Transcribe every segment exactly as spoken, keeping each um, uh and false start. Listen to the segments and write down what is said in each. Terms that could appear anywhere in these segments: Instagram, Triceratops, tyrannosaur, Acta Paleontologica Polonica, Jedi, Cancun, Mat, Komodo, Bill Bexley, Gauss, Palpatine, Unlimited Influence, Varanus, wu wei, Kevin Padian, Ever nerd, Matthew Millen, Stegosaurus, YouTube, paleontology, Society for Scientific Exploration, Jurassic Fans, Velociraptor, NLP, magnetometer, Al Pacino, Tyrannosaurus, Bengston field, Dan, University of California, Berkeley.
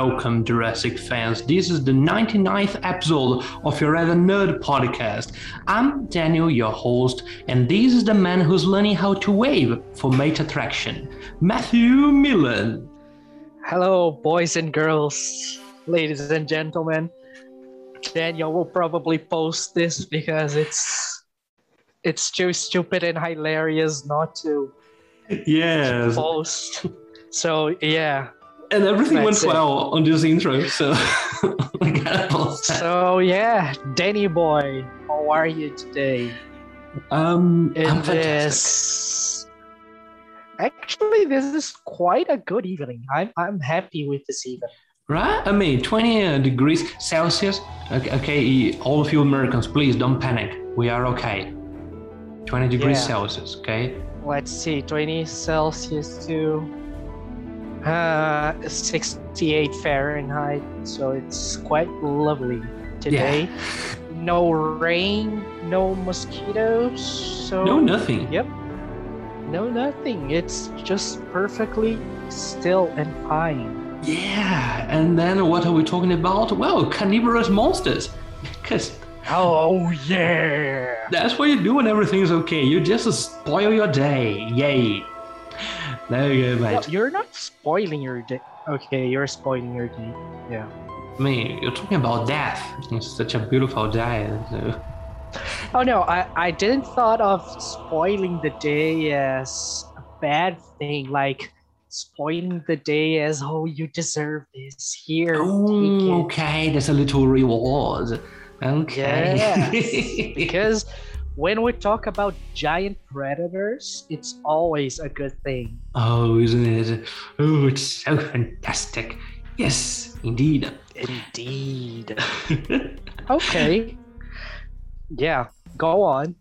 welcome, Jurassic fans. This is the ninety-ninth episode of your Ever Nerd podcast. I'm Daniel, your host, and this is the man who's learning how to wave for mate attraction, Matthew Millen. Hello, boys and girls, ladies and gentlemen. Daniel will probably post this because it's it's too stupid and hilarious not to yes. post. So yeah. And everything That's went well it. on this intro, so I gotta post that. So yeah, Danny boy, how are you today? Um, In I'm this... fantastic. Actually, this is quite a good evening. I'm I'm happy with this evening. Right? I mean, twenty degrees Celsius. Okay, okay, all of you Americans, please don't panic. We are okay. twenty degrees yeah. Celsius, okay? Let's see, twenty Celsius to... Uh, sixty-eight Fahrenheit, so it's quite lovely today. Yeah. No rain, no mosquitoes, so no nothing. Yep, no nothing. It's just perfectly still and fine. Yeah, and then what are we talking about? Well, carnivorous monsters, because oh yeah, that's what you do when everything's okay. You just spoil your day. Yay. There you go, mate. No, you're not spoiling your day. Okay, you're spoiling your day. Yeah. I mean, you're talking about death. It's such a beautiful day. So. Oh no, I, I didn't thought of spoiling the day as a bad thing. Like spoiling the day as, oh, you deserve this. Here. Oh, okay, there's a little reward. Okay. Yes, because when we talk about giant predators, it's always a good thing. Oh, isn't it? Oh, it's so fantastic. Yes, indeed. Indeed. Okay. Yeah, go on.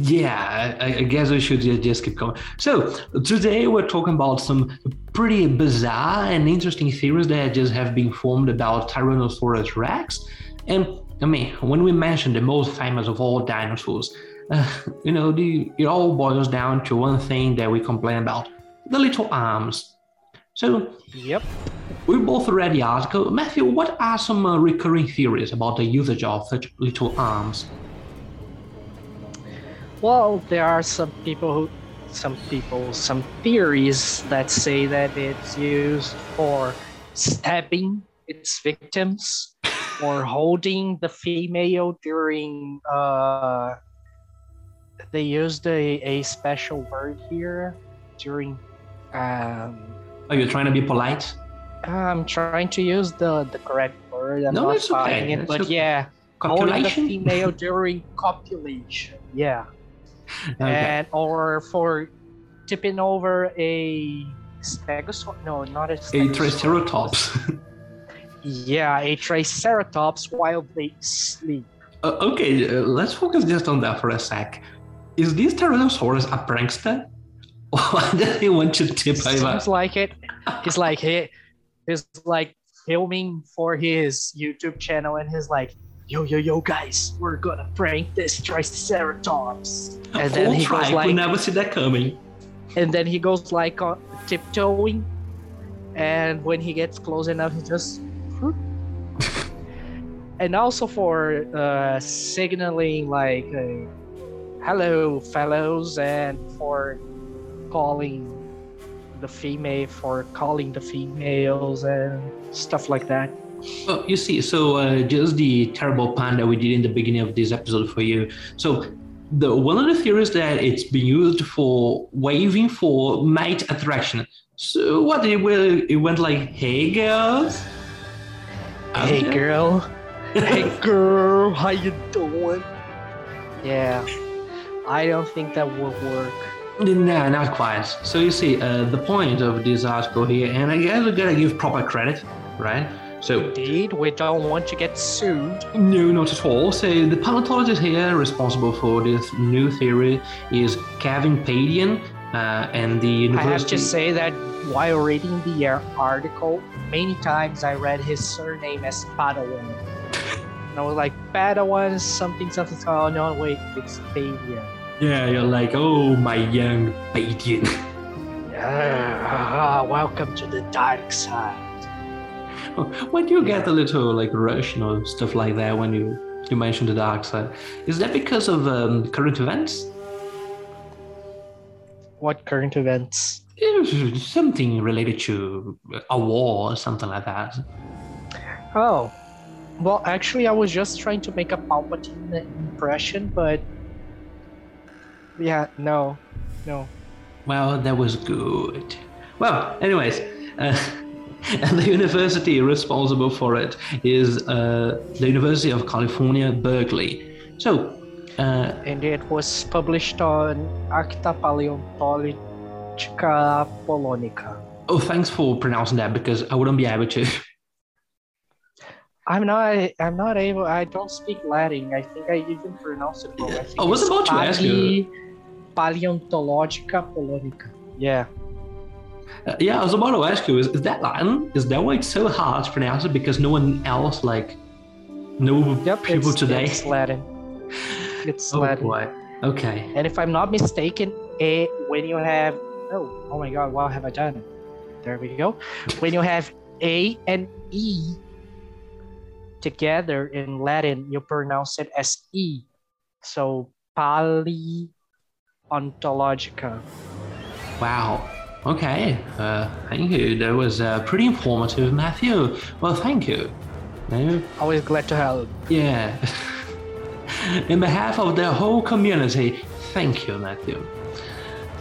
Yeah, I, I guess we should just keep going. So today we're talking about some pretty bizarre and interesting theories that just have been formed about Tyrannosaurus rex. And I mean, when we mention the most famous of all dinosaurs, uh, you know, the, it all boils down to one thing that we complain about, the little arms. So, yep, we both read the article. Matthew, what are some uh, recurring theories about the usage of such little arms? Well, there are some people who, some people, some theories that say that it's used for stabbing its victims, or holding the female during, uh, they used a, a special word here, during, um... Are you trying to be polite? I'm trying to use the, the correct word. I'm no, not finding okay. it, it's but okay. yeah. Holding the female during copulation, yeah. Okay. And, or for tipping over a stegosaurus, no, not a stegosaurus. A Triceratops. Yeah, a Triceratops while they sleep. Uh, okay, uh, let's focus just on that for a sec. Is this Tyrannosaurus a prankster? Why does he want to tip over? Seems like it. He's like, he, he's like filming for his YouTube channel and he's like, yo, yo, yo, guys, we're gonna prank this Triceratops. And then All he tribe, goes like, we never see that coming. And then he goes like uh, tiptoeing. And when he gets close enough, he just... And also for uh, signaling like uh, hello fellows, and for calling the female for calling the females and stuff like that. Well, you see, so uh, just the terrible pun that we did in the beginning of this episode for you. So the one of the theories that it's been used for waving for mate attraction. So what it will it went like, hey girls, hey okay. girl. Hey girl, how you doing? Yeah, I don't think that would work. No, not quite. So you see, uh, the point of this article here, and I guess we gotta give proper credit, right? So indeed, we don't want to get sued. No, not at all. So the paleontologist here responsible for this new theory is Kevin Padian, uh, and the University. I have to say that while reading the article, many times I read his surname as Padawan. And I was like, Padawan, something, something. Oh, no, wait, it's Padian. Yeah, you're like, oh, my young Padian. Yeah, welcome to the dark side. Why do you yeah. get a little like rush, you know, stuff like that when you, you mentioned the dark side? Is that because of um, current events? What current events? Something related to a war or something like that. Oh, well, actually, I was just trying to make a Palpatine impression, but yeah, no, no. Well, that was good. Well, anyways, uh, and the university responsible for it is uh, the University of California, Berkeley. So, uh, and it was published on Acta Paleontologica Polonica. Oh, thanks for pronouncing that, because I wouldn't be able to. I'm not. I'm not able. I don't speak Latin. I think I even pronounce it wrong. I, I was about to ask you. Paleontologica Polonica. Yeah. Uh, yeah, I was about to ask you. Is, is that Latin? Is that why it's so hard to pronounce it? Because no one else, like, no yep, people it's, today. It's Latin. It's oh, Latin. Boy. Okay. And if I'm not mistaken, a when you have oh oh my god, what have I done? There we go. When you have A and E together in Latin, you pronounce it as E. So paleontologica. Wow. Okay. Uh, thank you. That was uh, pretty informative, Matthew. Well, thank you. No? Always glad to help. Yeah. In behalf of the whole community, thank you, Matthew.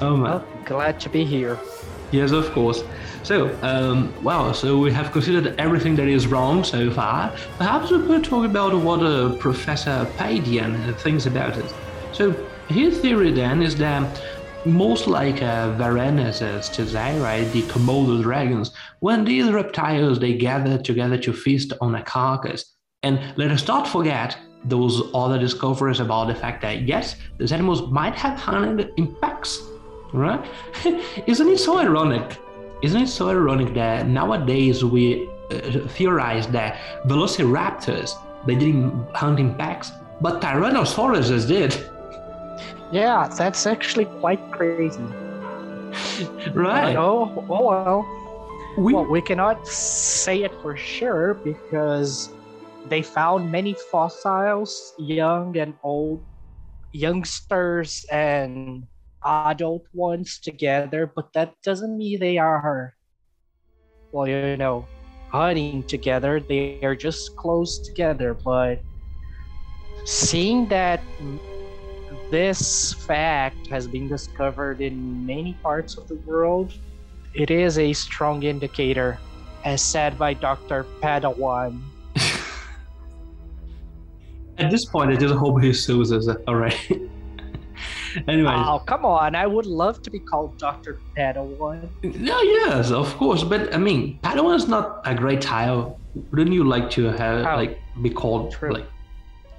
Oh my. Well, glad to be here. Yes, of course. So, um, wow, so we have considered everything that is wrong so far. Perhaps we could talk about what uh, Professor Padian thinks about it. So, his theory then is that most like uh, Varanus, today, right, the Komodo dragons, when these reptiles, they gather together to feast on a carcass. And let us not forget those other discoveries about the fact that, yes, these animals might have hunted in packs. Right? Isn't it so ironic? Isn't it so ironic that nowadays we uh, theorize that velociraptors, they didn't hunt in packs, but Tyrannosaurus did. Yeah, that's actually quite crazy. Right. Oh, oh well. We... well. We cannot say it for sure because they found many fossils, young and old, youngsters and adult ones together, but that doesn't mean they are, well, you know, hunting together. They are just close together. But seeing that this fact has been discovered in many parts of the world, it is a strong indicator, as said by Doctor Padawan. At this point, I just hope he sues us already. Anyways. Oh, come on. I would love to be called Doctor Padawan. No, yes, of course. But I mean, Padawan is not a great title. Wouldn't you like to have, oh, like, be called true. like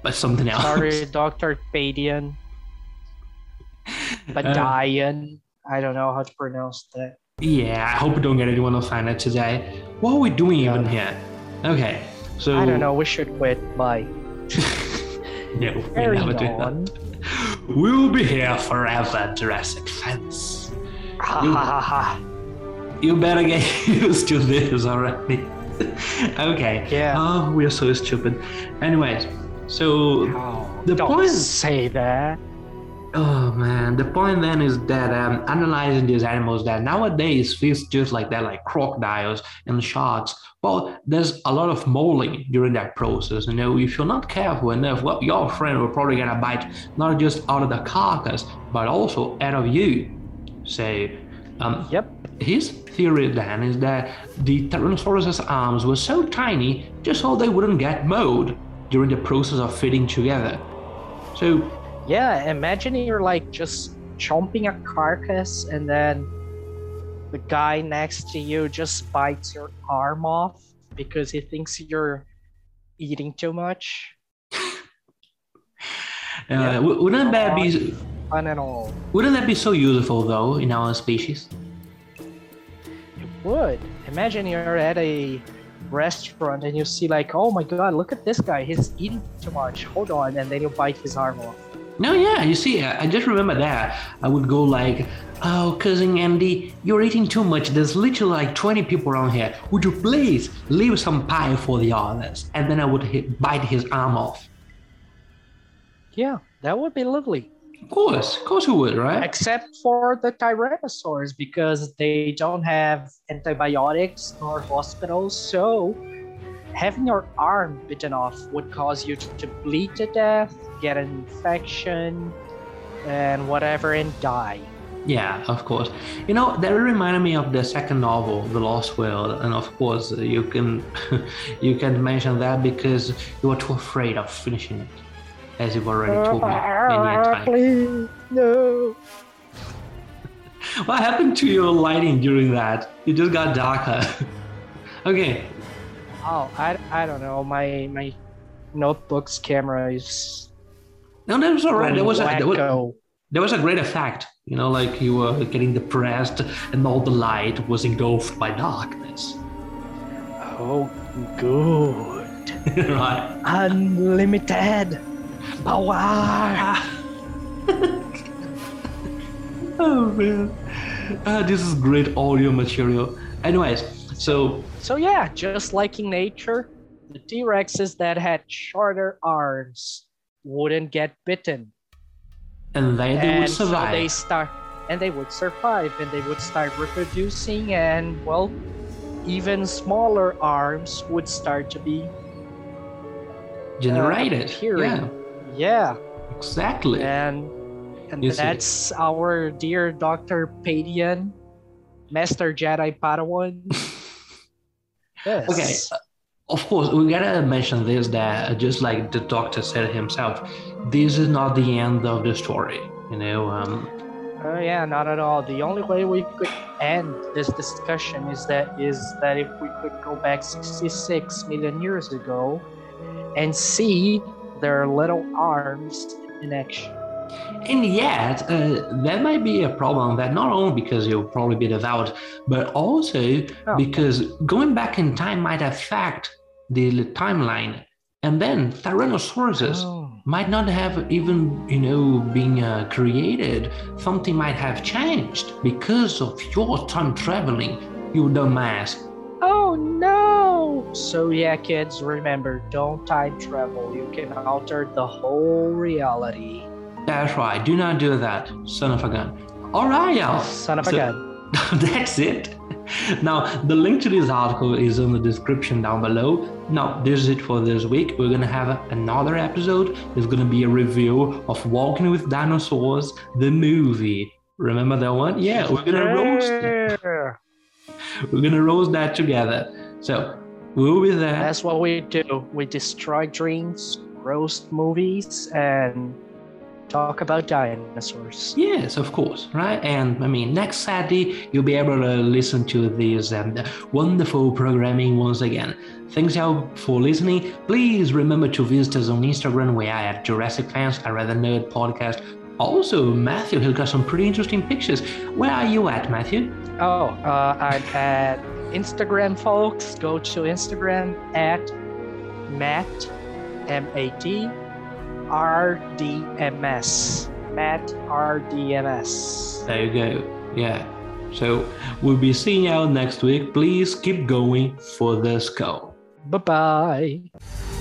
by something else? Sorry, Doctor Padian. Padian. Uh, I don't know how to pronounce that. Yeah, I hope we don't get anyone offended today. What are we doing yeah. even here? Okay, so. I don't know. We should quit. Bye. No, Carry we never on. do that. We will be here forever, Jurassic Fence. You, you better get used to this already. Okay. Yeah. Oh, we are so stupid. Anyways, so no, the don't point say that. Oh man, the point then is that um, analyzing these animals that nowadays feast just like that, like crocodiles and sharks. Well, there's a lot of mauling during that process. You know, if you're not careful enough, well, your friend will probably get a bite not just out of the carcass, but also out of you. So, um, yep. His theory then is that the Tyrannosaurus's arms were so tiny just so they wouldn't get mauled during the process of fitting together. So. Yeah, imagine you're like just chomping a carcass and then the guy next to you just bites your arm off because he thinks you're eating too much. uh, yeah. Wouldn't that be fun at all? Wouldn't that be so useful though in our species? It would. Imagine you're at a restaurant and you see like, oh my god, look at this guy, he's eating too much. Hold on, and then you bite his arm off. No, yeah, you see, I, I just remember that. I would go like, oh, Cousin Andy, you're eating too much. There's literally like twenty people around here. Would you please leave some pie for the others? And then I would hit, bite his arm off. Yeah, that would be lovely. Of course, of course it would, right? Except for the Tyrannosaurs, because they don't have antibiotics nor hospitals, so having your arm bitten off would cause you to bleed to death, get an infection, and whatever, and die. Yeah, of course. You know, that reminded me of the second novel, The Lost World, and of course you can you can mention that because you were too afraid of finishing it, as you've already told me many times. Please, no. What happened to your lighting during that? It just got darker. Okay. Oh, I, I don't know. My my notebook's camera is... No, that was all right. There was, a, there, was, there was a great effect. You know, like you were getting depressed and all the light was engulfed by darkness. Oh, good. Right. Unlimited power. Oh, man. Uh, this is great audio material. Anyways, so... So yeah, just like in nature, the T-Rexes that had shorter arms wouldn't get bitten. And they, they and would survive. So they start, and they would survive, and they would start reproducing, and well, even smaller arms would start to be generated. Uh, yeah. yeah, exactly. And and you that's see. Our dear Doctor Padian, Master Jedi Padawan. Yes. Okay, of course, we gotta mention this, that just like the doctor said himself, this is not the end of the story, you know? Um, oh yeah, not at all. The only way we could end this discussion is that is that if we could go back sixty-six million years ago and see their little arms in action. And yet, uh, that might be a problem, that not only because you'll probably be devoured, but also oh. because going back in time might affect the timeline. And then Tyrannosauruses oh. might not have even, you know, been uh, created. Something might have changed because of your time traveling, you dumbass. Oh, no! So yeah, kids, remember, don't time travel. You can alter the whole reality. That's right. Do not do that, son of a gun. All right, y'all. Son of so, a gun. That's it. Now, the link to this article is in the description down below. Now, this is it for this week. We're going to have another episode. There's going to be a review of Walking with Dinosaurs, the movie. Remember that one? Yeah, we're going to yeah. roast it. We're going to roast that together. So, we'll be there. That's what we do. We destroy dreams, roast movies, and... talk about dinosaurs. Yes, of course, right? And I mean, next Saturday, you'll be able to listen to these um, wonderful programming once again. Thanks y'all for listening. Please remember to visit us on Instagram. We are at Jurassic Fans, a Rather Nerd Podcast. Also, Matthew, he's got some pretty interesting pictures. Where are you at, Matthew? Oh, uh, I'm at Instagram, folks. Go to Instagram at Matt, M A T, R D M S, Matt R D M S. There you go. Yeah. So we'll be seeing you next week. Please keep going for this call. Bye-bye.